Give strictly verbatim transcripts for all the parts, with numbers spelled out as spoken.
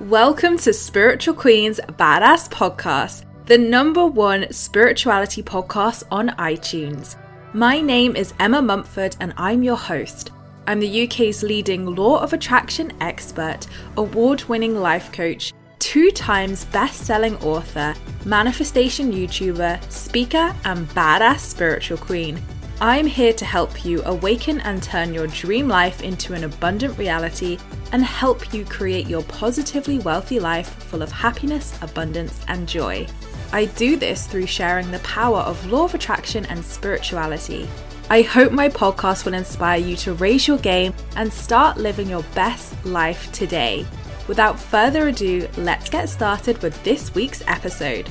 Welcome to Spiritual Queen's Badass Podcast, the number one spirituality podcast on iTunes. My name is Emma Mumford and I'm your host. I'm the U K's leading Law of Attraction expert, award-winning life coach, two times best-selling author, manifestation YouTuber, speaker, and badass spiritual queen. I'm here to help you awaken and turn your dream life into an abundant reality and help you create your positively wealthy life full of happiness, abundance, and joy. I do this through sharing the power of Law of Attraction and spirituality. I hope my podcast will inspire you to raise your game and start living your best life today. Without further ado, let's get started with this week's episode.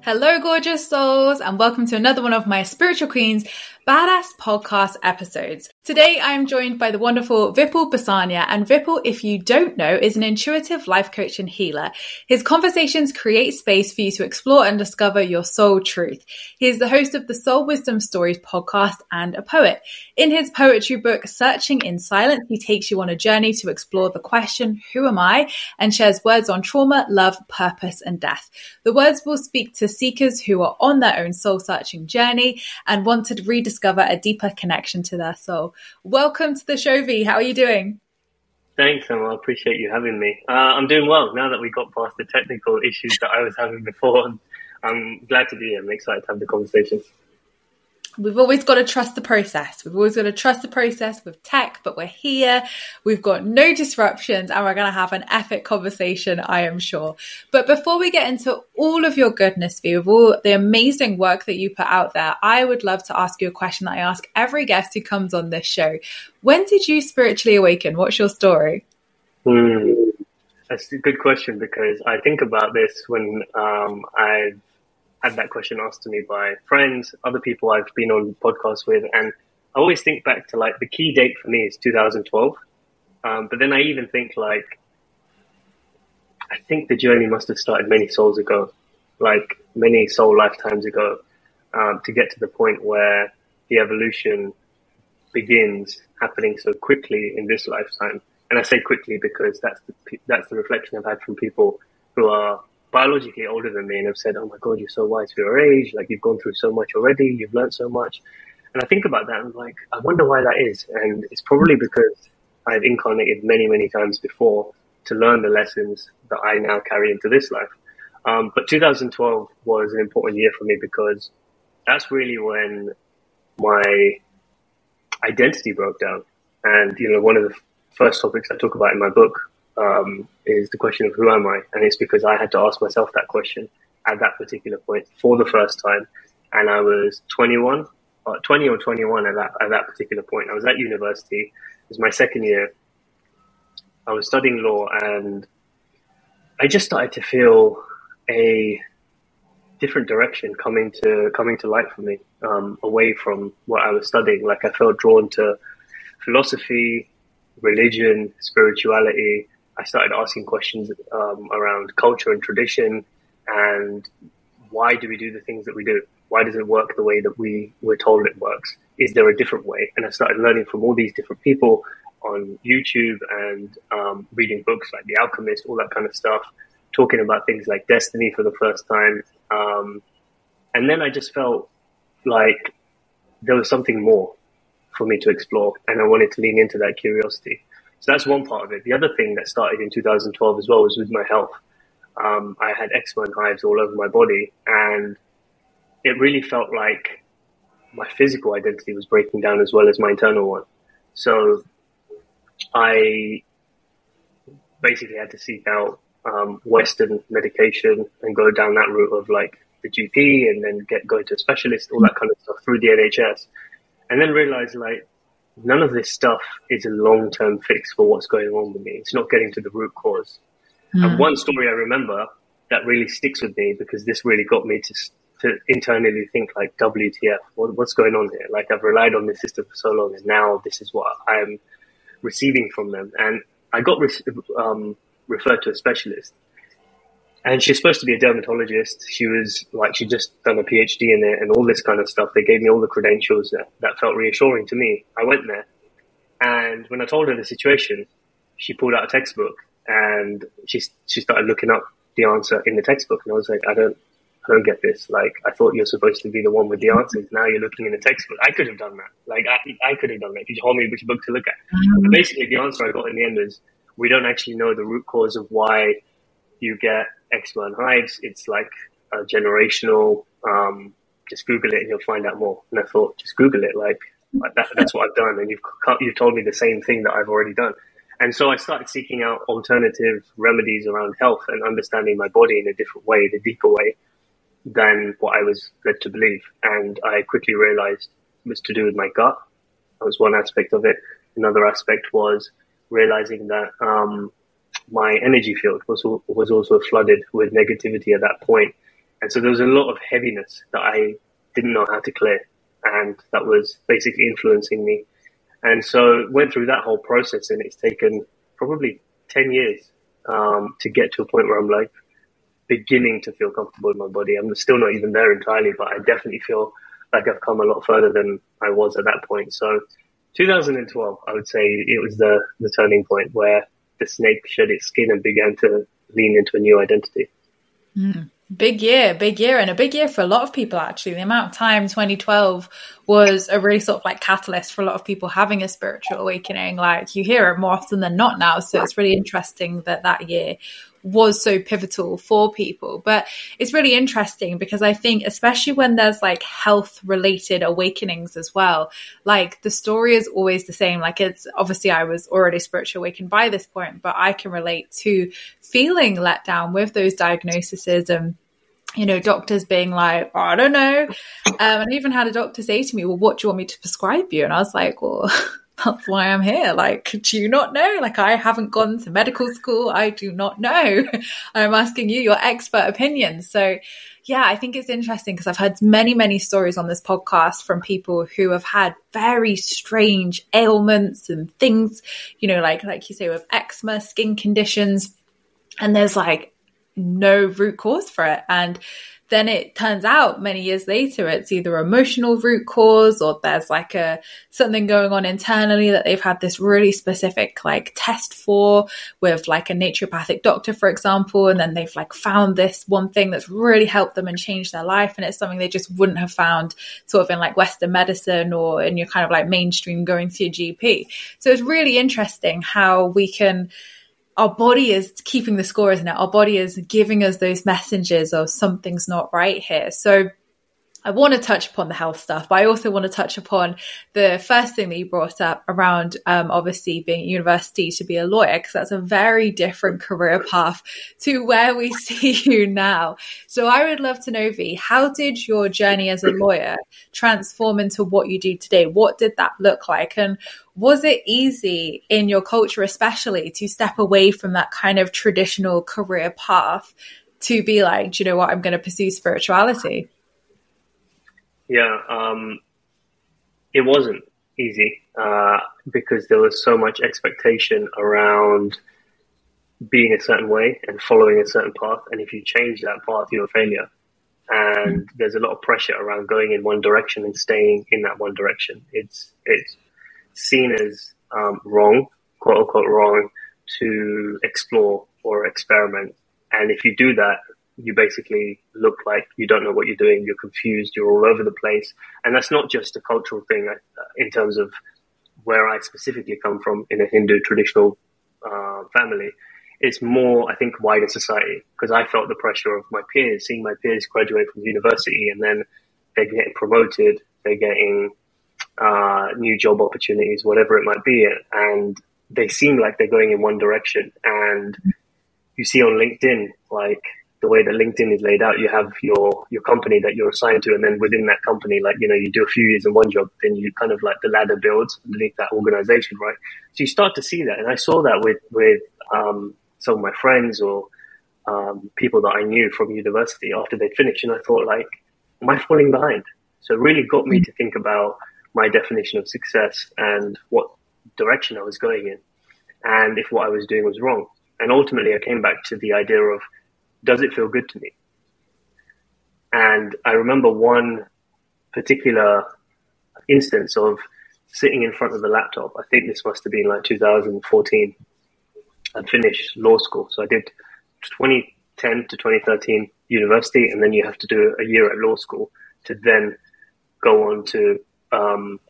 Hello, gorgeous souls, and welcome to another one of my Spiritual Queen's Badass Podcast episodes. Today, I am joined by the wonderful Vipul Bhesania, and Vipul, if you don't know, is an intuitive life coach and healer. His conversations create space for you to explore and discover your soul truth. He is the host of the Soul Wisdom Stories podcast and a poet. In his poetry book, Searching in Silence, he takes you on a journey to explore the question, who am I? And shares words on trauma, love, purpose, and death. The words will speak to seekers who are on their own soul-searching journey and want to rediscover a deeper connection to their soul. Welcome to the show, V. How are you doing? Thanks, Emma. I appreciate you having me. Uh, I'm doing well now that we got past the technical issues that I was having before. I'm glad to be here. I'm excited to have the conversation. We've always got to trust the process. We've always got to trust the process with tech, but we're here. We've got no disruptions and we're going to have an epic conversation, I am sure. But before we get into all of your goodness, V, of all the amazing work that you put out there, I would love to ask you a question that I ask every guest who comes on this show. When did you spiritually awaken? What's your story? Mm, that's a good question because I think about this when um, I've had that question asked to me by friends, other people I've been on podcasts with. And I always think back to like the key date for me is two thousand twelve. Um, but then I even think like, I think the journey must have started many souls ago, like many soul lifetimes ago, um, to get to the point where the evolution begins happening so quickly in this lifetime. And I say quickly because that's the, that's the reflection I've had from people who are biologically older than me and have said, oh my God, you're so wise for your age. Like you've gone through so much already. You've learned so much. And I think about that. I'm like, I wonder why that is. And it's probably because I've incarnated many, many times before to learn the lessons that I now carry into this life. Um, but two thousand twelve was an important year for me because that's really when my identity broke down. And, you know, one of the first topics I talk about in my book Um, is the question of who am I? And it's because I had to ask myself that question at that particular point for the first time. And I was twenty-one, or twenty or twenty-one at that, at that particular point. I was at university. It was my second year. I was studying law and I just started to feel a different direction coming to, coming to light for me, um, away from what I was studying. Like I felt drawn to philosophy, religion, spirituality. I started asking questions um, around culture and tradition and why do we do the things that we do? Why does it work the way that we were told it works? Is there a different way? And I started learning from all these different people on YouTube and um, reading books like The Alchemist, all that kind of stuff, talking about things like destiny for the first time. Um, and then I just felt like there was something more for me to explore, and I wanted to lean into that curiosity. So that's one part of it. The other thing that started in two thousand twelve as well was with my health. Um, I had eczema and hives all over my body, and it really felt like my physical identity was breaking down as well as my internal one. So I basically had to seek out um, Western medication and go down that route of like the G P and then get going to a specialist, all that kind of stuff through the N H S. And then realize like none of this stuff is a long-term fix for what's going on with me. It's not getting to the root cause. Mm. And one story I remember that really sticks with me, because this really got me to to internally think like, W T F, what, what's going on here? Like, I've relied on this system for so long, and now this is what I'm receiving from them. And I got re- um, referred to a specialist, and she's supposed to be a dermatologist. She was like, she just done a P H D in it and all this kind of stuff. They gave me all the credentials that, that felt reassuring to me. I went there, and when I told her the situation, she pulled out a textbook and she she started looking up the answer in the textbook. And I was like, I don't, I don't get this. Like, I thought you're supposed to be the one with the answers. Now you're looking in the textbook. I could have done that. Like, I, I could have done that if you told me which book to look at. But basically, the answer I got in the end is, we don't actually know the root cause of why you get eczema and hives. It's like a generational, um, just Google it and you'll find out more. And I thought, just Google it. Like, like that, that's what I've done. And you've, you've told me the same thing that I've already done. And so I started seeking out alternative remedies around health and understanding my body in a different way, the deeper way than what I was led to believe. And I quickly realized it was to do with my gut. That was one aspect of it. Another aspect was realizing that um, my energy field was was also flooded with negativity at that point. And so there was a lot of heaviness that I didn't know how to clear, and that was basically influencing me. And so went through that whole process, and it's taken probably ten years um, to get to a point where I'm like, beginning to feel comfortable in my body. I'm still not even there entirely, but I definitely feel like I've come a lot further than I was at that point. So two thousand twelve, I would say it was the, the turning point where the snake shed its skin and began to lean into a new identity. Mm. Big year, big year, and a big year for a lot of people, actually. The amount of time twenty twelve was a really sort of like catalyst for a lot of people having a spiritual awakening. Like, you hear it more often than not now. So it's really interesting that that year was so pivotal for people. But it's really interesting because I think, especially when there's like health related awakenings as well, like the story is always the same. Like, it's obviously I was already spiritually awakened by this point, but I can relate to feeling let down with those diagnoses and, you know, doctors being like, oh, I don't know. Um, and I even had a doctor say to me, well, what do you want me to prescribe you? And I was like, well, that's why I'm here. Like, do you not know? Like, I haven't gone to medical school. I do not know. I'm asking you your expert opinion. So yeah, I think it's interesting because I've heard many, many stories on this podcast from people who have had very strange ailments and things, you know, like, like you say, with eczema, skin conditions, and there's like no root cause for it. And then it turns out many years later, it's either emotional root cause or there's like a something going on internally that they've had this really specific like test for with like a naturopathic doctor, for example. And then they've like found this one thing that's really helped them and changed their life. And it's something they just wouldn't have found sort of in like Western medicine or in your kind of like mainstream going to your G P. So it's really interesting how we can, our body is keeping the score, isn't it? Our body is giving us those messages of something's not right here. So I want to touch upon the health stuff, but I also want to touch upon the first thing that you brought up around um, obviously being at university to be a lawyer, because that's a very different career path to where we see you now. So I would love to know, V, how did your journey as a lawyer transform into what you do today? What did that look like? And was it easy in your culture, especially, to step away from that kind of traditional career path to be like, do you know what, I'm going to pursue spirituality? Yeah, um, it wasn't easy uh, because there was so much expectation around being a certain way and following a certain path. And if you change that path, you're a failure. And there's a lot of pressure around going in one direction and staying in that one direction. It's it's seen as um, wrong, quote unquote wrong, to explore or experiment. And if you do that, you basically look like you don't know what you're doing, you're confused, you're all over the place. And that's not just a cultural thing in terms of where I specifically come from in a Hindu traditional uh, family. It's more, I think, wider society, because I felt the pressure of my peers, seeing my peers graduate from university and then they're getting promoted, they're getting uh, new job opportunities, whatever it might be. And they seem like they're going in one direction. And you see on LinkedIn, like the way that LinkedIn is laid out, you have your, your company that you're assigned to. And then within that company, like, you know, you do a few years in one job, then you kind of like the ladder builds underneath that organization, right? So you start to see that. And I saw that with, with, um, some of my friends or um, people that I knew from university after they'd finished. And I thought, like, am I falling behind? So it really got me to think about my definition of success and what direction I was going in and if what I was doing was wrong. And ultimately, I came back to the idea of, does it feel good to me? And I remember one particular instance of sitting in front of the laptop. I think this must have been like two thousand fourteen. I'd finished law school. So I did twenty ten to twenty thirteen university, and then you have to do a year at law school to then go on to um,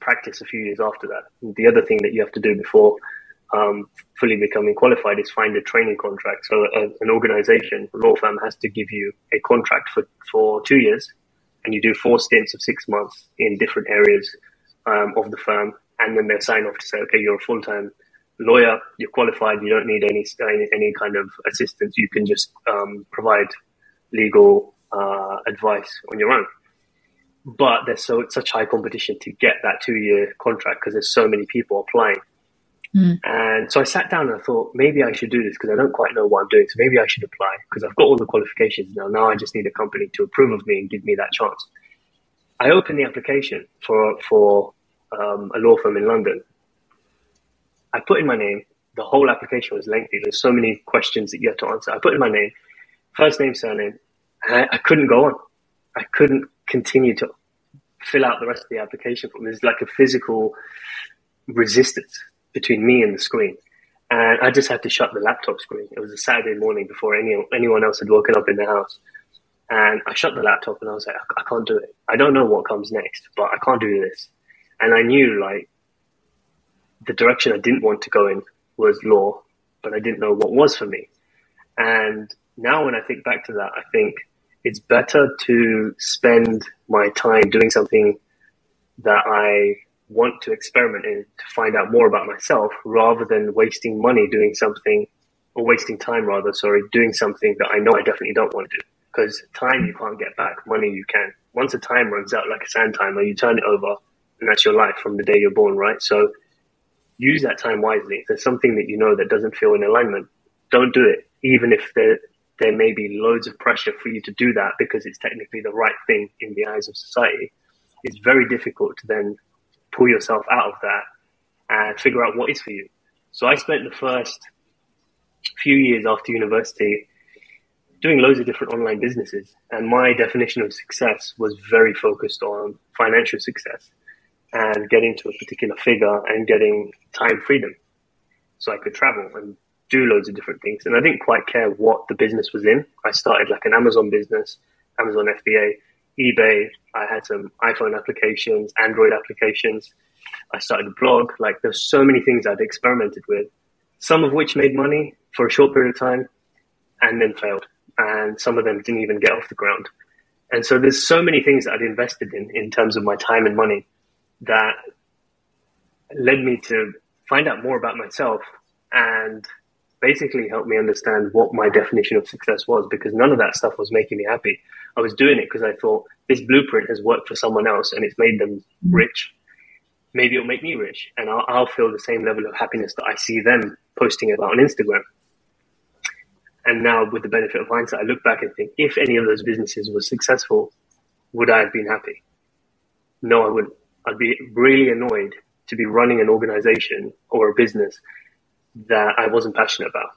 practice a few years after that. The other thing that you have to do before um, fully becoming qualified is find a training contract. So a, an organization, a law firm, has to give you a contract for, for two years, and you do four stints of six months in different areas um, of the firm, and then they'll sign off to say, okay, you're a full-time lawyer, you're qualified, you don't need any any kind of assistance, you can just um, provide legal uh, advice on your own. But there's so such high competition to get that two-year contract because there's so many people applying. Mm. And so I sat down and I thought, maybe I should do this because I don't quite know what I'm doing, so maybe I should apply because I've got all the qualifications now. Now I just need a company to approve of me and give me that chance. I opened the application for, for um, a law firm in London. I put in my name. The whole application was lengthy. There's so many questions that you have to answer. I put in my name, first name, surname, and I, I couldn't go on. I couldn't continue to fill out the rest of the application form. There's like a physical resistance between me and the screen. And I just had to shut the laptop screen. It was a Saturday morning before any, anyone else had woken up in the house. And I shut the laptop and I was like, I, I can't do it. I don't know what comes next, but I can't do this. And I knew, like, the direction I didn't want to go in was law, but I didn't know what was for me. And now when I think back to that, I think it's better to spend my time doing something that I want to experiment in to find out more about myself rather than wasting money doing something or wasting time rather, sorry, doing something that I know I definitely don't want to do. Because time you can't get back, money you can. Once a time runs out like a sand timer, you turn it over and that's your life from the day you're born, right? So use that time wisely. If there's something that you know that doesn't feel in alignment, don't do it, even if there there may be loads of pressure for you to do that because it's technically the right thing in the eyes of society. It's very difficult to then pull yourself out of that and figure out what is for you. So I spent the first few years after university doing loads of different online businesses, and my definition of success was very focused on financial success and getting to a particular figure and getting time freedom so I could travel and do loads of different things. And I didn't quite care what the business was in. I started like an Amazon business, Amazon F B A, eBay. I had some iPhone applications, Android applications. I started a blog. Like there's so many things I'd experimented with, some of which made money for a short period of time and then failed. And some of them didn't even get off the ground. And so there's so many things that I'd invested in, in terms of my time and money, that led me to find out more about myself and basically helped me understand what my definition of success was, because none of that stuff was making me happy. I was doing it because I thought this blueprint has worked for someone else and it's made them rich. Maybe it'll make me rich and I'll, I'll feel the same level of happiness that I see them posting about on Instagram. And now with the benefit of hindsight, I look back and think, if any of those businesses were successful, would I have been happy? No, I wouldn't. I'd be really annoyed to be running an organization or a business that I wasn't passionate about.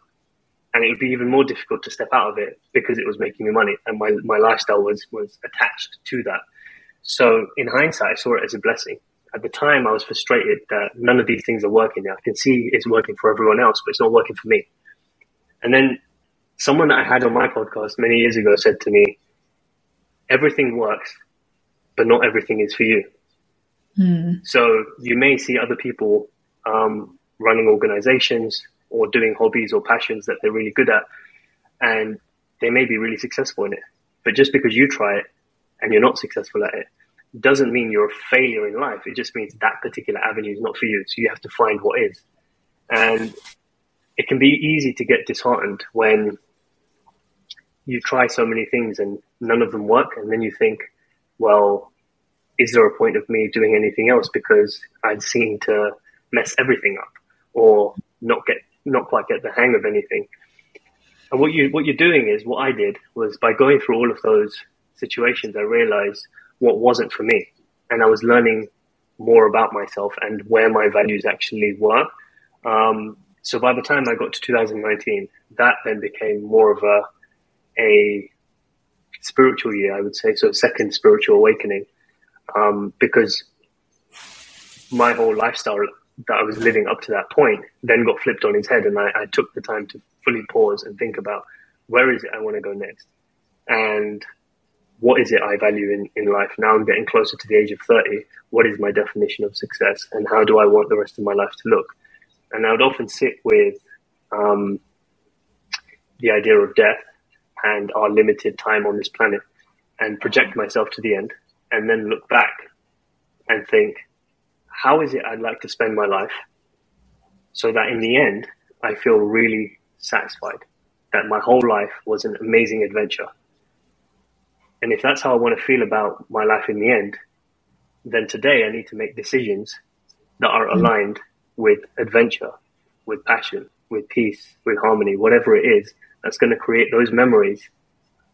And it would be even more difficult to step out of it because it was making me money and my, my lifestyle was, was attached to that. So in hindsight, I saw it as a blessing. At the time, I was frustrated that none of these things are working now. I can see it's working for everyone else, but it's not working for me. And then someone that I had on my podcast many years ago said to me, everything works, but not everything is for you. Mm. So you may see other people um, running organizations or doing hobbies or passions that they're really good at, and they may be really successful in it. But just because you try it and you're not successful at it doesn't mean you're a failure in life. It just means that particular avenue is not for you. So you have to find what is. And it can be easy to get disheartened when you try so many things and none of them work. And then you think, well, is there a point of me doing anything else? Because I'd seem to mess everything up or not get, not quite get the hang of anything. And what you, what you're doing is, what I did was, by going through all of those situations, I realized what wasn't for me. And I was learning more about myself and where my values actually were. Um, so by the time I got to two thousand nineteen, that then became more of a, a spiritual year, I would say. So second spiritual awakening, um, because my whole lifestyle that I was living up to that point then got flipped on its head. And I, I took the time to fully pause and think about, where is it I want to go next? And what is it I value in, in life? Now I'm getting closer to the age of thirty. What is my definition of success, and how do I want the rest of my life to look? And I would often sit with um, the idea of death and our limited time on this planet, and project myself to the end, and then look back and think, how is it I'd like to spend my life so that in the end, I feel really satisfied that my whole life was an amazing adventure. And if that's how I want to feel about my life in the end, then today I need to make decisions that are aligned with adventure, with passion, with peace, with harmony, whatever it is that's going to create those memories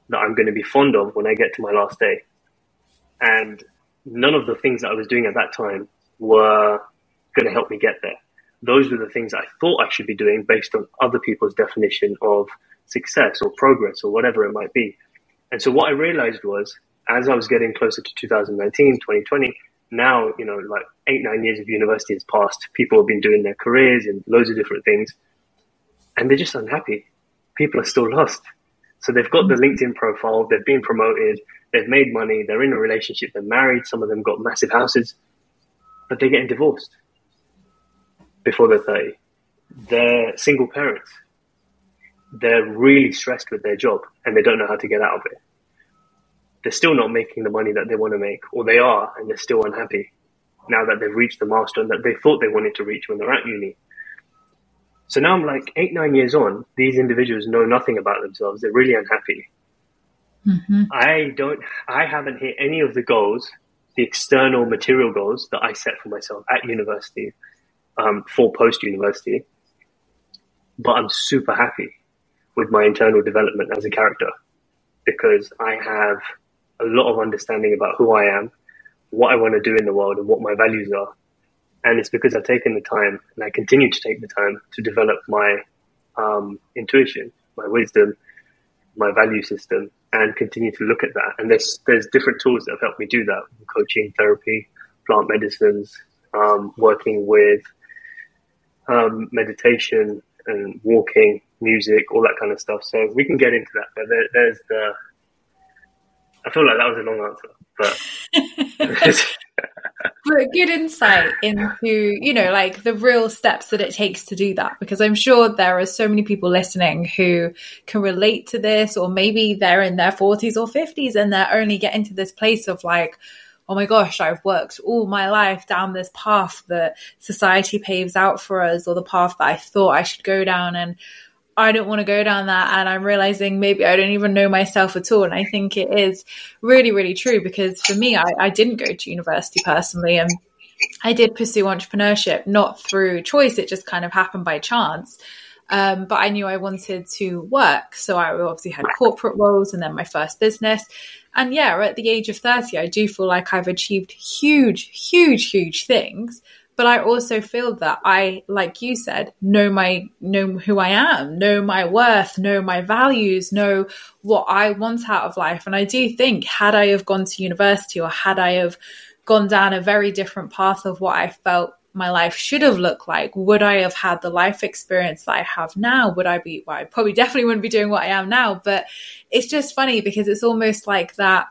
that I'm going to be fond of when I get to my last day. And none of the things that I was doing at that time were going to help me get there. Those were the things I thought I should be doing based on other people's definition of success or progress or whatever it might be. And so what I realized was, as I was getting closer to two thousand nineteen, twenty twenty, now, you know, like eight, nine years of university has passed. People have been doing their careers and loads of different things, and they're just unhappy. People are still lost. So they've got the LinkedIn profile, they've been promoted, they've made money, they're in a relationship, they're married, some of them got massive houses, but they're getting divorced before they're thirty. They're single parents. They're really stressed with their job and they don't know how to get out of it. They're still not making the money that they want to make, or they are, and they're still unhappy now that they've reached the milestone that they thought they wanted to reach when they're at uni. So now I'm like eight, nine years on, these individuals know nothing about themselves. They're really unhappy. Mm-hmm. I don't, I haven't hit any of the goals, the external material goals that I set for myself at university, um, for post-university, but I'm super happy with my internal development as a character, because I have a lot of understanding about who I am, what I want to do in the world, and what my values are. And it's because I've taken the time, and I continue to take the time to develop my um, intuition, my wisdom, my value system, and continue to look at that. And there's there's different tools that have helped me do that: coaching, therapy, plant medicines, um, working with um, meditation and walking, music, all that kind of stuff. So we can get into that. But there, there's the. I feel like that was a long answer, but but good insight into, you know, like the real steps that it takes to do that, because I'm sure there are so many people listening who can relate to this, or maybe they're in their forties or fifties and they're only getting to this place of like, oh my gosh, I've worked all my life down this path that society paves out for us, or the path that I thought I should go down, and I don't want to go down that. And I'm realizing maybe I don't even know myself at all. And I think it is really, really true, because for me, I, I didn't go to university personally, and I did pursue entrepreneurship, not through choice. It just kind of happened by chance. Um, but I knew I wanted to work. So I obviously had corporate roles and then my first business. And yeah, at the age of thirty, I do feel like I've achieved huge, huge, huge things. But I also feel that I, like you said, know my, know who I am, know my worth, know my values, know what I want out of life. And I do think, had I have gone to university, or had I have gone down a very different path of what I felt my life should have looked like? Would I have had the life experience that I have now? Would I be, well, I probably definitely wouldn't be doing what I am now. But it's just funny because it's almost like that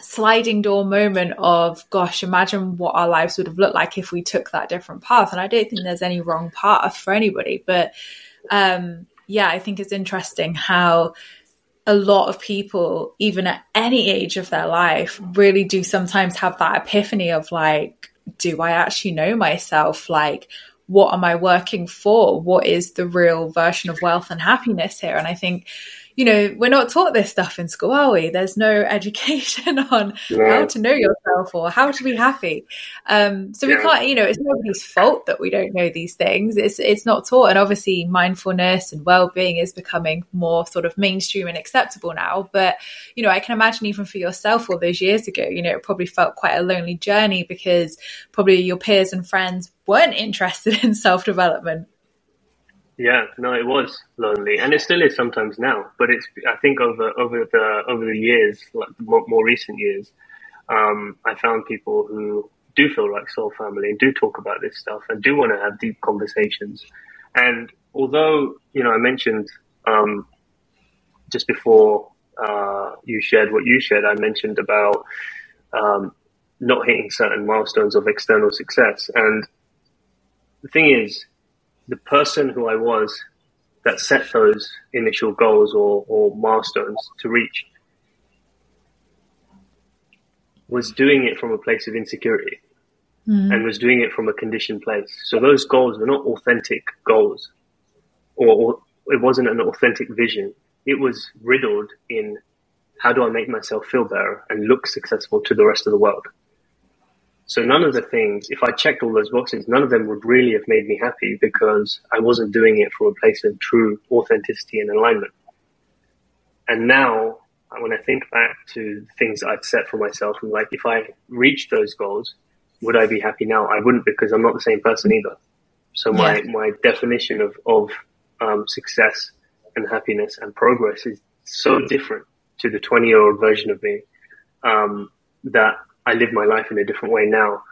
sliding door moment of, gosh, imagine what our lives would have looked like if we took that different path. And I don't think there's any wrong path for anybody. But um, yeah, I think it's interesting how a lot of people, even at any age of their life, really do sometimes have that epiphany of like, do I actually know myself? Like, what am I working for? What is the real version of wealth and happiness here? And I think, you know, we're not taught this stuff in school, are we? There's no education on no. how to know yourself or how to be happy. Um, so yeah. we can't, you know, it's nobody's fault that we don't know these things. It's it's not taught. And obviously mindfulness and well-being is becoming more sort of mainstream and acceptable now. But, you know, I can imagine even for yourself all those years ago, you know, it probably felt quite a lonely journey because probably your peers and friends weren't interested in self-development. Yeah, no, it was lonely, and it still is sometimes now. But it's, I think, over over the over the years, like more, more recent years, um, I found people who do feel like soul family and do talk about this stuff and do want to have deep conversations. And although, you know, I mentioned um, just before uh, you shared what you shared, I mentioned about um, not hitting certain milestones of external success, and the thing is, the person who I was that set those initial goals or, or milestones to reach was doing it from a place of insecurity mm. and was doing it from a conditioned place. So those goals were not authentic goals, or, or it wasn't an authentic vision. It was riddled in, how do I make myself feel better and look successful to the rest of the world? So none of the things, if I checked all those boxes, none of them would really have made me happy because I wasn't doing it from a place of true authenticity and alignment. And now, when I think back to things that I've set for myself, I'm like, if I reached those goals, would I be happy now? I wouldn't, because I'm not the same person either. So my, yeah. my definition of, of um, success and happiness and progress is so different to the twenty-year-old version of me um, that I live my life in a different way now.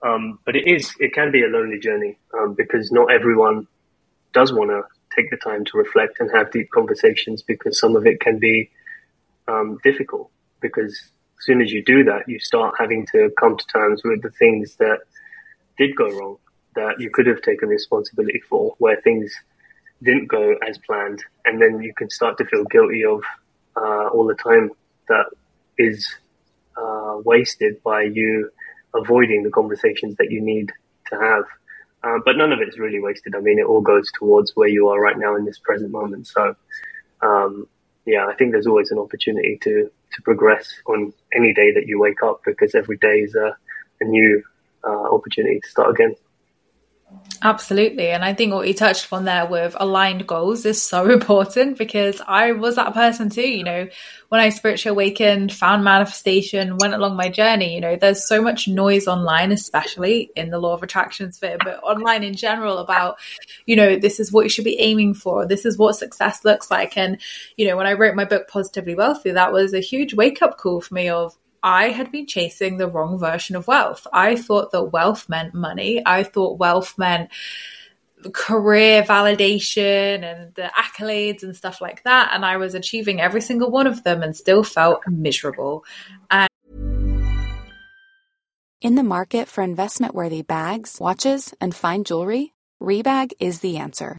Um, but it is, it can be a lonely journey um, because not everyone does want to take the time to reflect and have deep conversations, because some of it can be um, difficult, because as soon as you do that, you start having to come to terms with the things that did go wrong, that you could have taken responsibility for, where things didn't go as planned. And then you can start to feel guilty of uh, all the time that is Uh, wasted by you avoiding the conversations that you need to have. Uh, but none of it's really wasted. I mean, it all goes towards where you are right now in this present moment. So, um, yeah, I think there's always an opportunity to, to progress on any day that you wake up, because every day is a, a new uh, opportunity to start again. Absolutely. And I think what you touched on there with aligned goals is so important, because I was that person too. You know, when I spiritually awakened, found manifestation, went along my journey, you know, there's so much noise online, especially in the law of attraction sphere, but online in general, about, you know, this is what you should be aiming for, this is what success looks like. And, you know, when I wrote my book, Positively Wealthy, that was a huge wake up call for me of, I had been chasing the wrong version of wealth. I thought that wealth meant money. I thought wealth meant career validation and the accolades and stuff like that. And I was achieving every single one of them and still felt miserable. And- In the market for investment-worthy bags, watches, and fine jewelry, Rebag is the answer.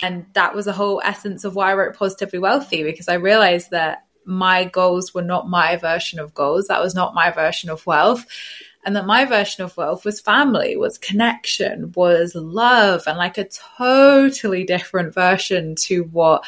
And that was the whole essence of why I wrote Positively Wealthy, because I realized that my goals were not my version of goals. That was not my version of wealth. And that my version of wealth was family, was connection, was love, and like a totally different version to what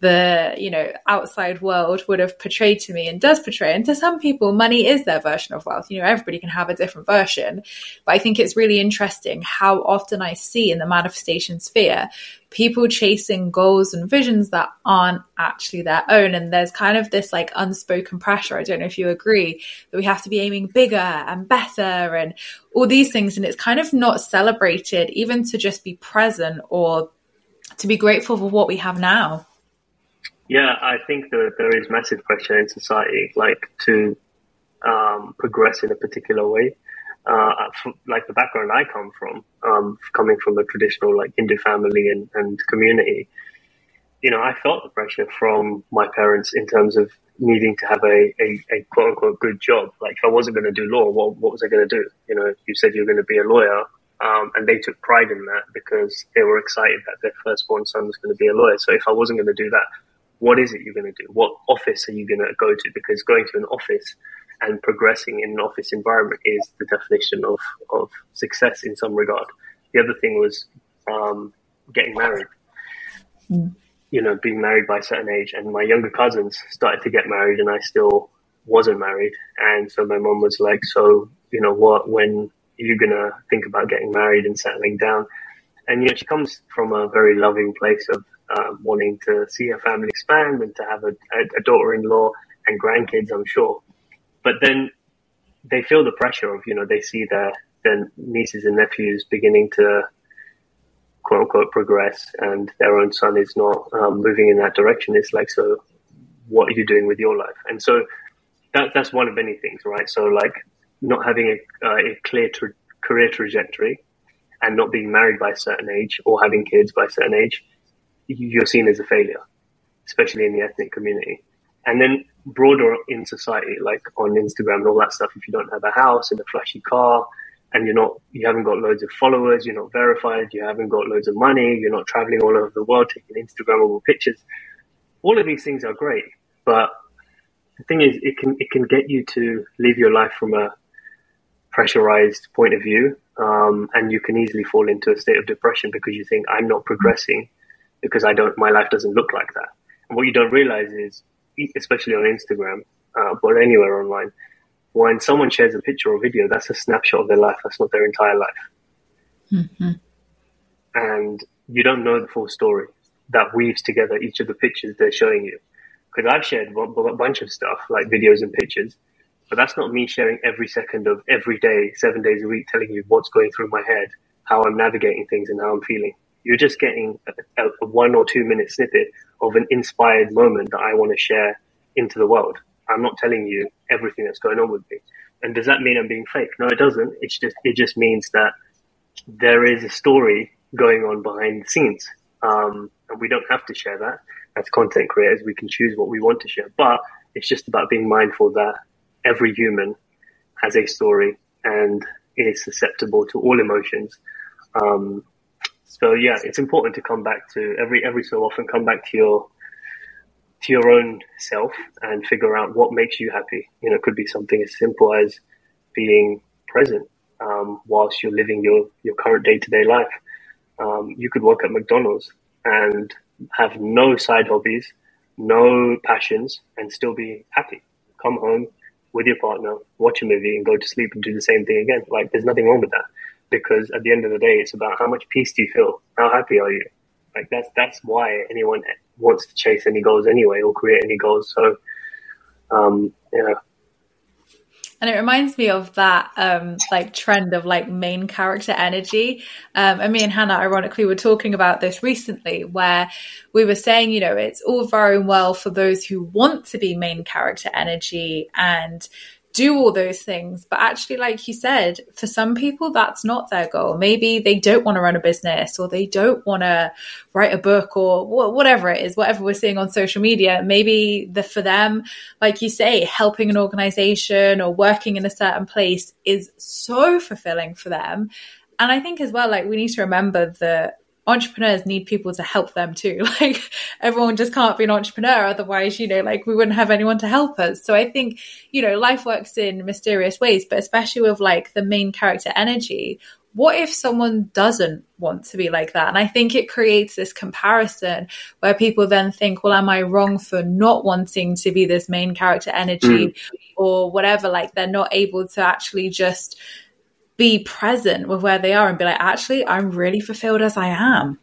the, you know, outside world would have portrayed to me and does portray. And to some people, money is their version of wealth. You know, everybody can have a different version. But I think it's really interesting how often I see in the manifestation sphere people chasing goals and visions that aren't actually their own. And there's kind of this like unspoken pressure, I don't know if you agree, that we have to be aiming bigger and better and all these things. And it's kind of not celebrated even to just be present or to be grateful for what we have now. Yeah, I think that there is massive pressure in society, like to um, progress in a particular way. Uh, like the background I come from, um, coming from a traditional like Hindu family and, and community, you know, I felt the pressure from my parents in terms of needing to have a, a, a quote unquote good job. Like if I wasn't going to do law, what what was I going to do? You know, you said you were going to be a lawyer. Um, and they took pride in that because they were excited that their firstborn son was going to be a lawyer. So if I wasn't going to do that, what is it you're going to do? What office are you going to go to? Because going to an office and progressing in an office environment is the definition of, of success in some regard. The other thing was um, getting married, mm. you know, being married by a certain age. And my younger cousins started to get married and I still wasn't married. And so my mom was like, so, you know, what, when are you going to think about getting married and settling down? And, you know, she comes from a very loving place of Uh, wanting to see her family expand and to have a, a daughter-in-law and grandkids, I'm sure. But then they feel the pressure of, you know, they see their, their nieces and nephews beginning to, quote-unquote, progress, and their own son is not um, moving in that direction. It's like, so what are you doing with your life? And so that, that's one of many things, right? So, like, not having a, uh, a clear tra- career trajectory and not being married by a certain age or having kids by a certain age, you're seen as a failure, especially in the ethnic community. And then broader in society, like on Instagram and all that stuff, if you don't have a house and a flashy car and you're not, you haven't got loads of followers, you're not verified, you haven't got loads of money, you're not traveling all over the world taking Instagrammable pictures. All of these things are great, but the thing is, it can it can get you to live your life from a pressurized point of view, um, and you can easily fall into a state of depression because you think, I'm not progressing because I don't, my life doesn't look like that. And what you don't realize is, especially on Instagram, uh, but anywhere online, when someone shares a picture or video, that's a snapshot of their life. That's not their entire life. Mm-hmm. And you don't know the full story that weaves together each of the pictures they're showing you. Because I've shared a bunch of stuff, like videos and pictures, but that's not me sharing every second of every day, seven days a week, telling you what's going through my head, how I'm navigating things and how I'm feeling. You're just getting a, a one or two minute snippet of an inspired moment that I want to share into the world. I'm not telling you everything that's going on with me. And does that mean I'm being fake? No, it doesn't. It's just, it just means that there is a story going on behind the scenes. Um, and we don't have to share that. As content creators, we can choose what we want to share, but it's just about being mindful that every human has a story and is susceptible to all emotions. Um, So yeah, it's important to come back to every every so often come back to your to your own self and figure out what makes you happy. You know, it could be something as simple as being present um, whilst you're living your, your current day to day life. Um, you could work at McDonald's and have no side hobbies, no passions, and still be happy. Come home with your partner, watch a movie, and go to sleep and do the same thing again. Like, there's nothing wrong with that, because at the end of the day, it's about how much peace do you feel? How happy are you? Like, that's that's why anyone wants to chase any goals anyway, or create any goals. So, um, yeah. And it reminds me of that um, like trend of like main character energy. Um, and me and Hannah, ironically, were talking about this recently, where we were saying, you know, it's all very well for those who want to be main character energy and do all those things. But actually, like you said, for some people, that's not their goal. Maybe they don't want to run a business, or they don't want to write a book, or whatever it is, whatever we're seeing on social media. Maybe the, for them, like you say, helping an organization or working in a certain place is so fulfilling for them. And I think as well, like, we need to remember that entrepreneurs need people to help them too. Like, everyone just can't be an entrepreneur. Otherwise, you know, like, we wouldn't have anyone to help us. So I think, you know, life works in mysterious ways, but especially with like the main character energy, what if someone doesn't want to be like that? And I think it creates this comparison where people then think, well, am I wrong for not wanting to be this main character energy mm. or whatever? Like, they're not able to actually just be present with where they are and be like, actually, I'm really fulfilled as I am.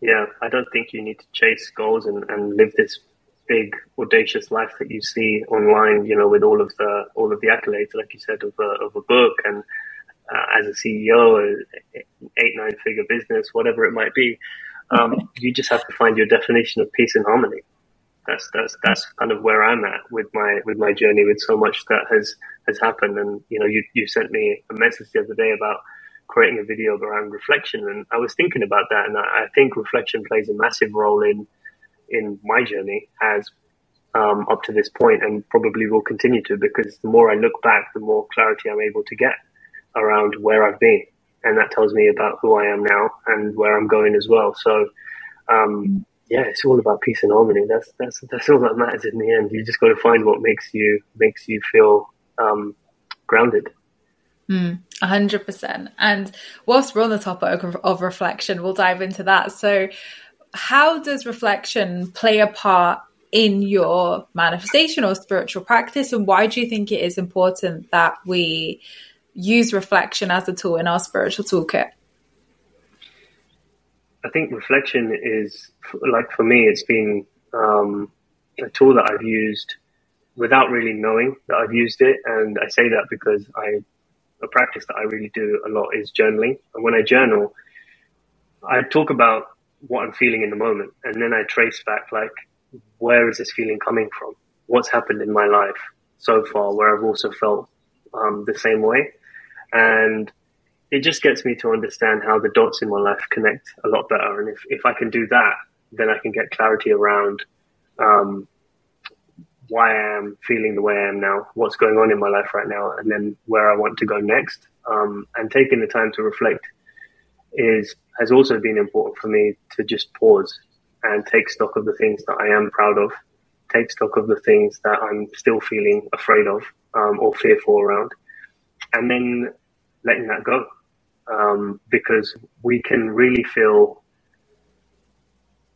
Yeah, I don't think you need to chase goals and, and live this big, audacious life that you see online, you know, with all of the all of the accolades, like you said, of a, of a book and uh, as a C E O, an eight, nine-figure business, whatever it might be. Um, you just have to find your definition of peace and harmony. That's that's that's kind of where I'm at with my with my journey, with so much that has, has happened. And you know, you you sent me a message the other day about creating a video around reflection, and I was thinking about that. And I, I think reflection plays a massive role in in my journey as um, up to this point, and probably will continue to, because the more I look back, the more clarity I'm able to get around where I've been, and that tells me about who I am now and where I'm going as well. So. Um, Yeah, it's all about peace and harmony. That's that's that's all that matters in the end. You just got to find what makes you makes you feel um, grounded. Mm, one hundred percent. And whilst we're on the topic of, of reflection, we'll dive into that. So, how does reflection play a part in your manifestation or spiritual practice? And why do you think it is important that we use reflection as a tool in our spiritual toolkit? I think reflection is, like, for me, it's been um, a tool that I've used without really knowing that I've used it. And I say that because I, a practice that I really do a lot is journaling. And when I journal, I talk about what I'm feeling in the moment. And then I trace back, like, where is this feeling coming from? What's happened in my life so far where I've also felt um, the same way? And it just gets me to understand how the dots in my life connect a lot better. And if, if I can do that, then I can get clarity around um, why I am feeling the way I am now, what's going on in my life right now, and then where I want to go next. Um, and taking the time to reflect is has also been important for me, to just pause and take stock of the things that I am proud of, take stock of the things that I'm still feeling afraid of um, or fearful around, and then letting that go. Um, because we can really feel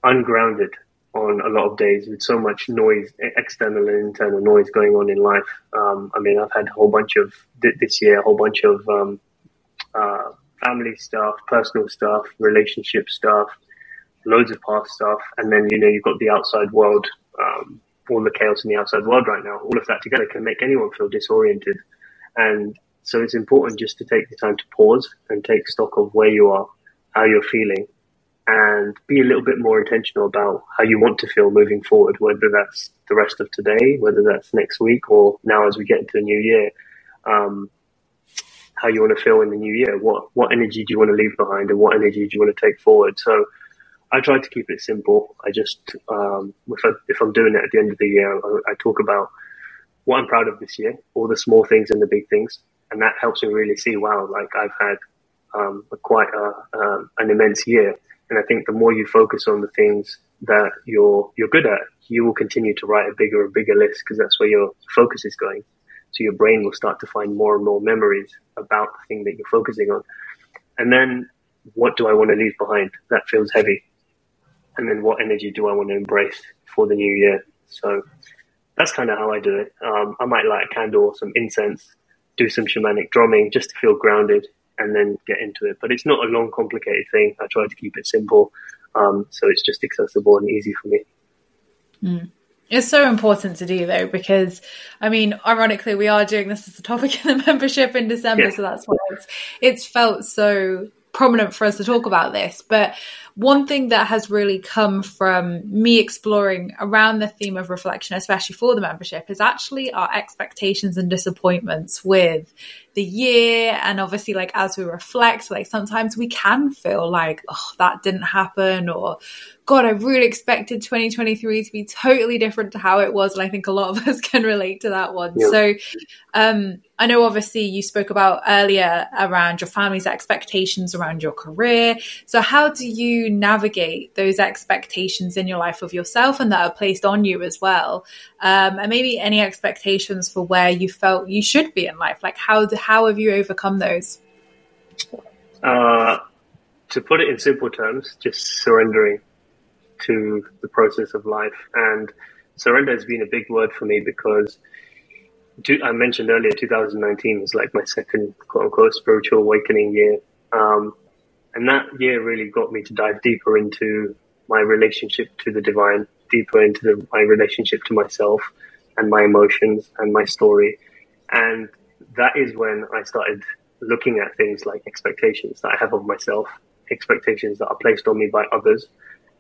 ungrounded on a lot of days with so much noise, external and internal noise going on in life. Um, I mean, I've had a whole bunch of, this year, a whole bunch of um, uh, family stuff, personal stuff, relationship stuff, loads of past stuff. And then, you know, you've got the outside world, um, all the chaos in the outside world right now. All of that together can make anyone feel disoriented. And so it's important just to take the time to pause and take stock of where you are, how you're feeling, and be a little bit more intentional about how you want to feel moving forward, whether that's the rest of today, whether that's next week, or now as we get into the new year, um, how you want to feel in the new year. What what energy do you want to leave behind, and what energy do you want to take forward? So I try to keep it simple. I just, um, if, I, if I'm doing it at the end of the year, I, I talk about what I'm proud of this year, all the small things and the big things. And that helps me really see, wow, like I've had um, a quite a, uh, an immense year. And I think the more you focus on the things that you're you're good at, you will continue to write a bigger and bigger list, because that's where your focus is going. So your brain will start to find more and more memories about the thing that you're focusing on. And then what do I want to leave behind? That feels heavy. And then what energy do I want to embrace for the new year? So that's kind of how I do it. Um, I might light a candle, some incense, do some shamanic drumming just to feel grounded and then get into it. But it's not a long, complicated thing. I try to keep it simple. Um, so it's just accessible and easy for me. Mm. It's so important to do, though, because, I mean, ironically, we are doing this as a topic in the membership in December. Yeah. So that's why it's, it's felt so prominent for us to talk about this. But one thing that has really come from me exploring around the theme of reflection, especially for the membership, is actually our expectations and disappointments with the year. And obviously, like, as we reflect, like, sometimes we can feel like, oh, that didn't happen, or God, I really expected twenty twenty-three to be totally different to how it was. And I think a lot of us can relate to that one. Yeah. So um I know obviously you spoke about earlier around your family's expectations around your career. So how do you navigate those expectations in your life of yourself and that are placed on you as well? Um, and maybe any expectations for where you felt you should be in life? Like how, how have you overcome those? Uh, to put it in simple terms, just surrendering to the process of life. And surrender has been a big word for me because I mentioned earlier, two thousand nineteen was like my second quote-unquote spiritual awakening year. Um, and that year really got me to dive deeper into my relationship to the divine, deeper into the, my relationship to myself and my emotions and my story. And that is when I started looking at things like expectations that I have of myself, expectations that are placed on me by others,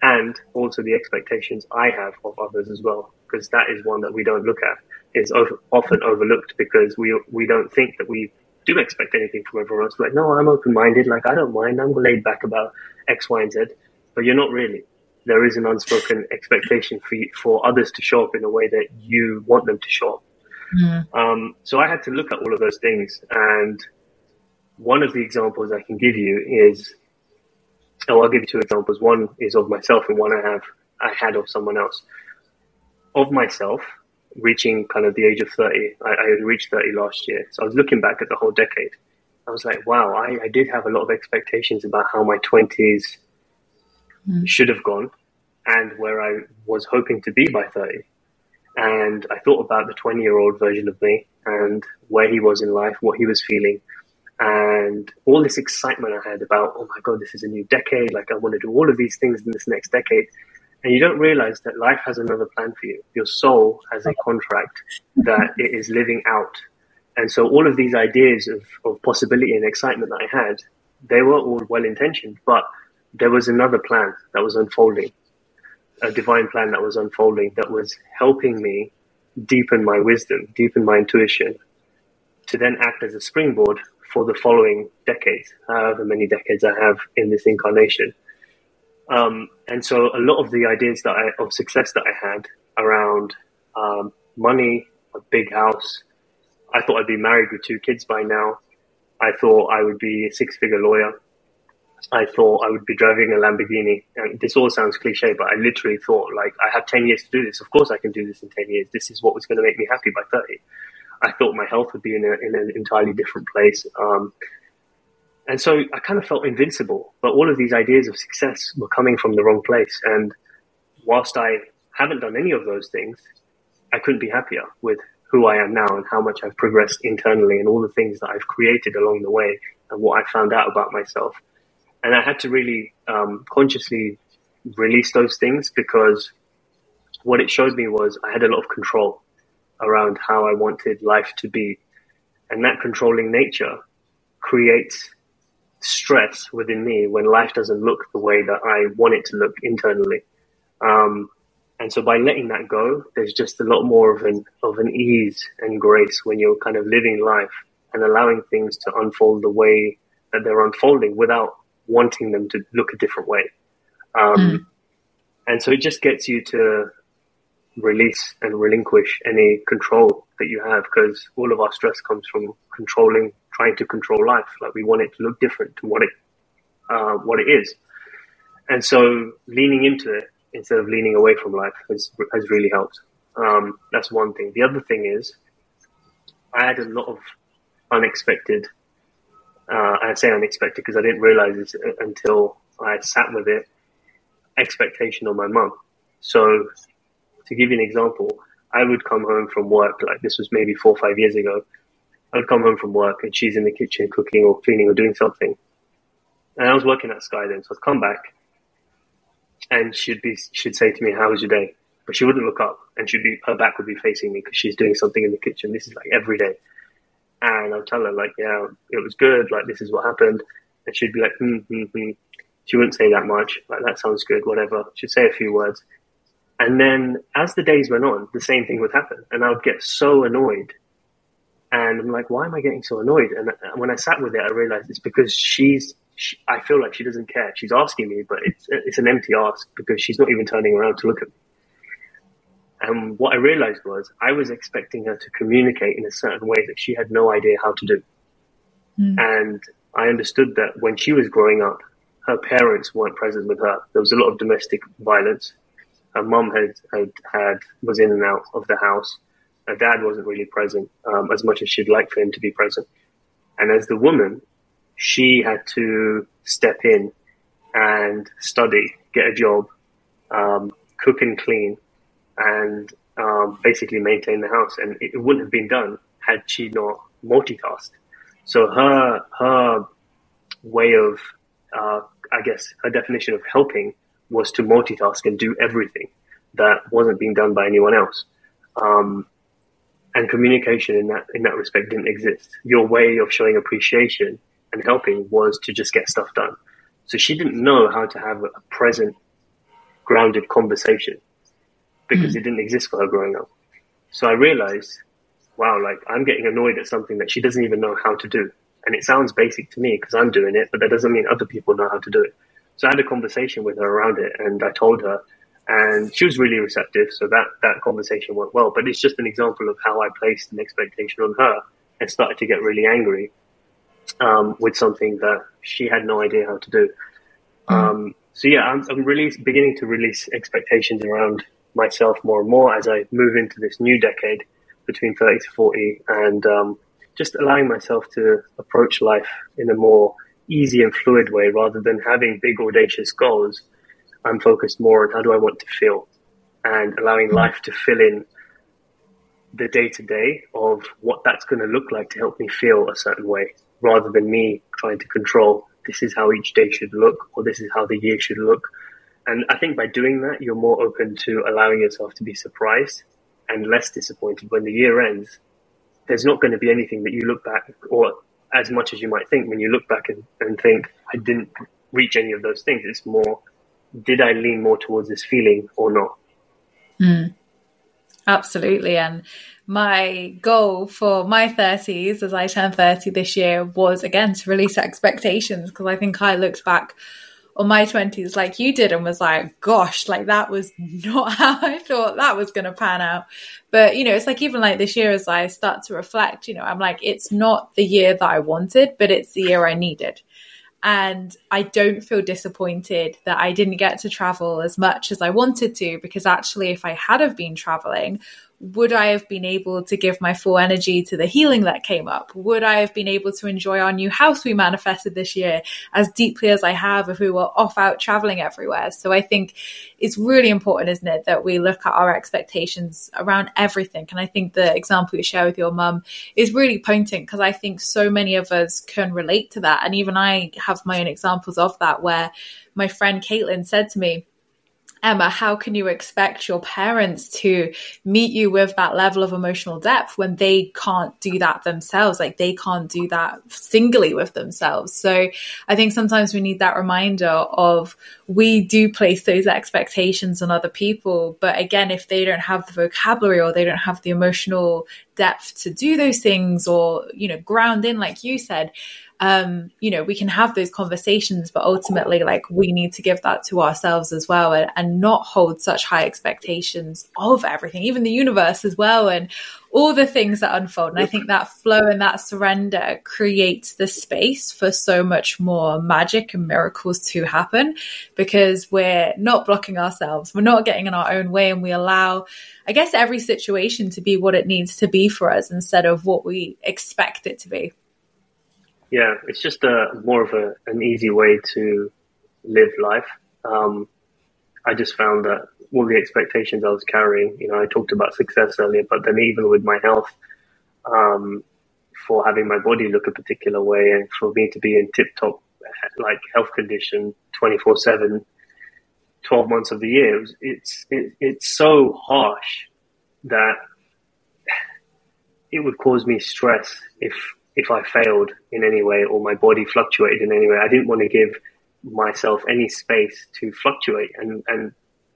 and also the expectations I have of others as well, because that is one that we don't look at. It's over, often overlooked because we we don't think that we do expect anything from everyone else. Like, no, I'm open-minded. Like, I don't mind. I'm laid back about X, Y, and Z. But you're not really. There is an unspoken expectation for you, for others to show up in a way that you want them to show up. Yeah. Um, so I had to look at all of those things. And one of the examples I can give you is, oh, I'll give you two examples. One is of myself and one I have I had of someone else. Of myself, reaching kind of the age of thirty, I, I reached thirty last year. So I was looking back at the whole decade. I was like, wow, I, I did have a lot of expectations about how my twenties mm. should have gone and where I was hoping to be by thirty. And I thought about the twenty-year-old version of me and where he was in life, what he was feeling, and all this excitement I had about, oh my God, this is a new decade. Like, I want to do all of these things in this next decade. And you don't realize that life has another plan for you. Your soul has a contract that it is living out. And so all of these ideas of, of possibility and excitement that I had, they were all well-intentioned, but there was another plan that was unfolding, a divine plan that was unfolding that was helping me deepen my wisdom, deepen my intuition, to then act as a springboard for the following decades, however many decades I have in this incarnation. Um, and so a lot of the ideas that I, of success that I had around um, money, a big house, I thought I'd be married with two kids by now. I thought I would be a six-figure lawyer. I thought I would be driving a Lamborghini. And this all sounds cliche, but I literally thought, like, I have ten years to do this. Of course I can do this in ten years. This is what was going to make me happy by thirty. I thought my health would be in, a, in an entirely different place. Um, and so I kind of felt invincible, but all of these ideas of success were coming from the wrong place. And whilst I haven't done any of those things, I couldn't be happier with who I am now and how much I've progressed internally and all the things that I've created along the way and what I found out about myself. And I had to really um, consciously release those things because what it showed me was I had a lot of control around how I wanted life to be. And that controlling nature creates stress within me when life doesn't look the way that I want it to look internally. Um, and so by letting that go, there's just a lot more of an, of an ease and grace when you're kind of living life and allowing things to unfold the way that they're unfolding without wanting them to look a different way. Um, mm. And so it just gets you to release and relinquish any control that you have, because all of our stress comes from controlling, trying to control life. Like, we want it to look different to what it uh, what it is. And so leaning into it instead of leaning away from life has, has really helped. Um, that's one thing. The other thing is I had a lot of unexpected Uh, I'd say unexpected because I didn't realize this until I sat with it, expectation on my mum. So to give you an example, I would come home from work, like this was maybe four or five years ago. I would come home from work and she's in the kitchen cooking or cleaning or doing something. And I was working at Sky then, so I'd come back and she'd be, she'd say to me, "How was your day?" But she wouldn't look up and she'd be, her back would be facing me because she's doing something in the kitchen. This is like every day. And I'll tell her, like, yeah, it was good. Like, this is what happened. And she'd be like, hmm, hmm, hmm. She wouldn't say that much. Like, that sounds good, whatever. She'd say a few words. And then as the days went on, the same thing would happen. And I would get so annoyed. And I'm like, why am I getting so annoyed? And when I sat with it, I realized it's because she's, she, I feel like she doesn't care. She's asking me, but it's, it's an empty ask because she's not even turning around to look at me. And what I realized was I was expecting her to communicate in a certain way that she had no idea how to do. Mm. And I understood that when she was growing up, her parents weren't present with her. There was a lot of domestic violence. Her mum had, had, had, was in and out of the house. Her dad wasn't really present, um, as much as she'd like for him to be present. And as the woman, she had to step in and study, get a job, um, cook and clean, and um, basically maintain the house. And it wouldn't have been done had she not multitasked. So her her way of, uh, I guess, her definition of helping was to multitask and do everything that wasn't being done by anyone else. Um, and communication in that in that respect didn't exist. Your way of showing appreciation and helping was to just get stuff done. So she didn't know how to have a present, grounded conversation, because it didn't exist for her growing up. So I realized, wow, like I'm getting annoyed at something that she doesn't even know how to do. And it sounds basic to me because I'm doing it, but that doesn't mean other people know how to do it. So I had a conversation with her around it and I told her, and she was really receptive. So that, that conversation went well, but it's just an example of how I placed an expectation on her and started to get really angry um, with something that she had no idea how to do. Um, so yeah, I'm, I'm really beginning to release expectations around myself more and more as I move into this new decade between thirty to forty, and um, just allowing myself to approach life in a more easy and fluid way rather than having big audacious goals. I'm focused more on how do I want to feel, and allowing life to fill in the day-to-day of what that's going to look like to help me feel a certain way, rather than me trying to control this is how each day should look or this is how the year should look. And I think by doing that, you're more open to allowing yourself to be surprised and less disappointed when the year ends. There's not going to be anything that you look back, or as much as you might think when you look back and, and think, I didn't reach any of those things. It's more, did I lean more towards this feeling or not? Mm. Absolutely. And my goal for my thirties, as I turn thirty this year, was again to release expectations, because I think I looked back or my twenties like you did and was like, gosh, like that was not how I thought that was going to pan out. But, you know, it's like even like this year as I start to reflect, you know, I'm like, it's not the year that I wanted, but it's the year I needed. And I don't feel disappointed that I didn't get to travel as much as I wanted to, because actually if I had have been traveling, would I have been able to give my full energy to the healing that came up? Would I have been able to enjoy our new house we manifested this year as deeply as I have if we were off out traveling everywhere? So I think it's really important, isn't it, that we look at our expectations around everything. And I think the example you share with your mum is really poignant, because I think so many of us can relate to that. And even I have my own examples of that, where my friend Caitlin said to me, "Emma, how can you expect your parents to meet you with that level of emotional depth when they can't do that themselves? Like they can't do that singly with themselves." So I think sometimes we need that reminder of we do place those expectations on other people. But again, if they don't have the vocabulary or they don't have the emotional depth to do those things, or, you know, ground in, like you said, Um, you know, we can have those conversations, but ultimately, like, we need to give that to ourselves as well, and, and not hold such high expectations of everything, even the universe as well, and all the things that unfold. And I think that flow and that surrender creates the space for so much more magic and miracles to happen, because we're not blocking ourselves, we're not getting in our own way, and we allow, I guess, every situation to be what it needs to be for us instead of what we expect it to be. Yeah, it's just a more of a, an easy way to live life. Um, I just found that all the expectations I was carrying, you know, I talked about success earlier, but then even with my health, um, for having my body look a particular way and for me to be in tip-top, like, health condition twenty-four seven, twelve months of the year, it's it, it's so harsh that it would cause me stress if if I failed in any way or my body fluctuated in any way. I didn't want to give myself any space to fluctuate, and and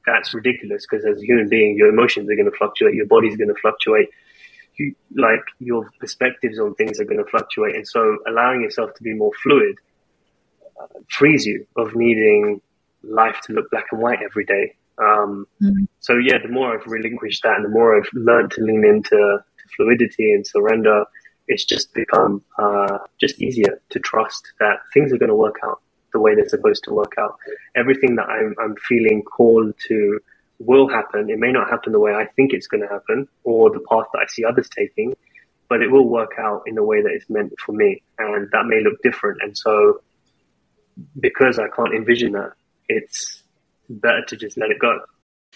that's ridiculous, because as a human being, your emotions are going to fluctuate, your body's going to fluctuate, you, like, your perspectives on things are going to fluctuate, and so allowing yourself to be more fluid uh, frees you of needing life to look black and white every day. Um, mm-hmm. So yeah, the more I've relinquished that and the more I've learned to lean into to fluidity and surrender, it's just become uh, just easier to trust that things are going to work out the way they're supposed to work out. Everything that I'm, I'm feeling called to will happen. It may not happen the way I think it's going to happen or the path that I see others taking, but it will work out in the way that it's meant for me. And that may look different. And so because I can't envision that, it's better to just let it go.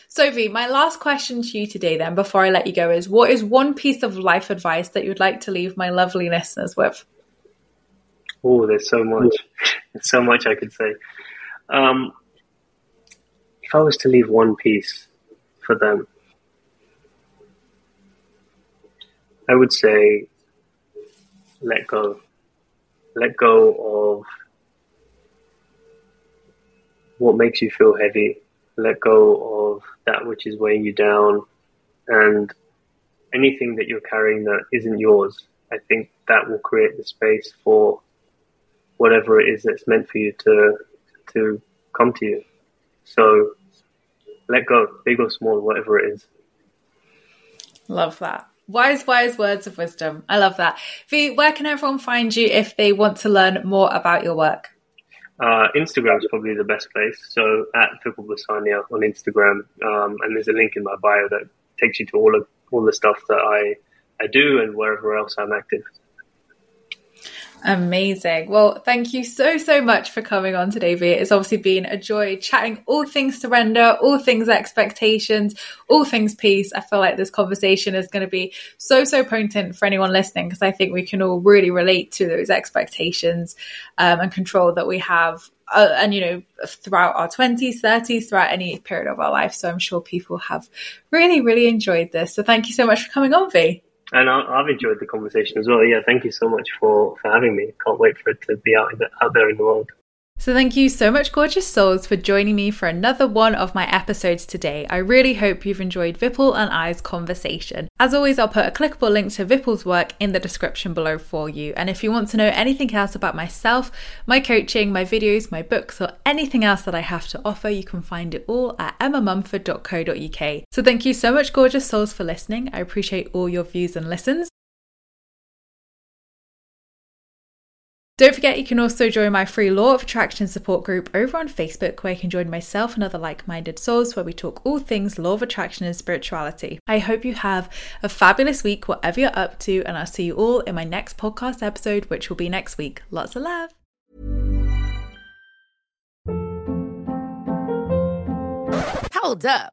Sophie, my last question to you today then, before I let you go, is what is one piece of life advice that you'd like to leave my lovely listeners with? Oh, there's so much. There's so much I could say. Um, if I was to leave one piece for them, I would say let go. Let go of what makes you feel heavy. Let go of that which is weighing you down, and anything that you're carrying that isn't yours. I think that will create the space for whatever it is that's meant for you to to come to you. So let go, big or small, whatever it is. Love that. Wise, wise words of wisdom. I love that. V, where can everyone find you if they want to learn more about your work? Uh, Instagram is probably the best place. So at Vipul Bhesania on Instagram, um, and there's a link in my bio that takes you to all of all the stuff that I, I do and wherever else I'm active. Amazing. Well, thank you so, so much for coming on today, V. It's obviously been a joy chatting all things surrender, all things expectations, all things peace. I feel like this conversation is going to be so, so potent for anyone listening, because I think we can all really relate to those expectations um, and control that we have. Uh, and, you know, throughout our twenties, thirties, throughout any period of our life. So I'm sure people have really, really enjoyed this. So thank you so much for coming on, V. And I've enjoyed the conversation as well. Yeah, thank you so much for, for having me. Can't wait for it to be out, in the, out there in the world. So thank you so much, gorgeous souls, for joining me for another one of my episodes today. I really hope you've enjoyed Vipul and I's conversation. As always, I'll put a clickable link to Vipul's work in the description below for you. And if you want to know anything else about myself, my coaching, my videos, my books, or anything else that I have to offer, you can find it all at emma mumford dot co dot uk. So thank you so much, gorgeous souls, for listening. I appreciate all your views and listens. Don't forget, you can also join my free Law of Attraction support group over on Facebook, where you can join myself and other like-minded souls, where we talk all things Law of Attraction and spirituality. I hope you have a fabulous week, whatever you're up to, and I'll see you all in my next podcast episode, which will be next week. Lots of love. Hold up.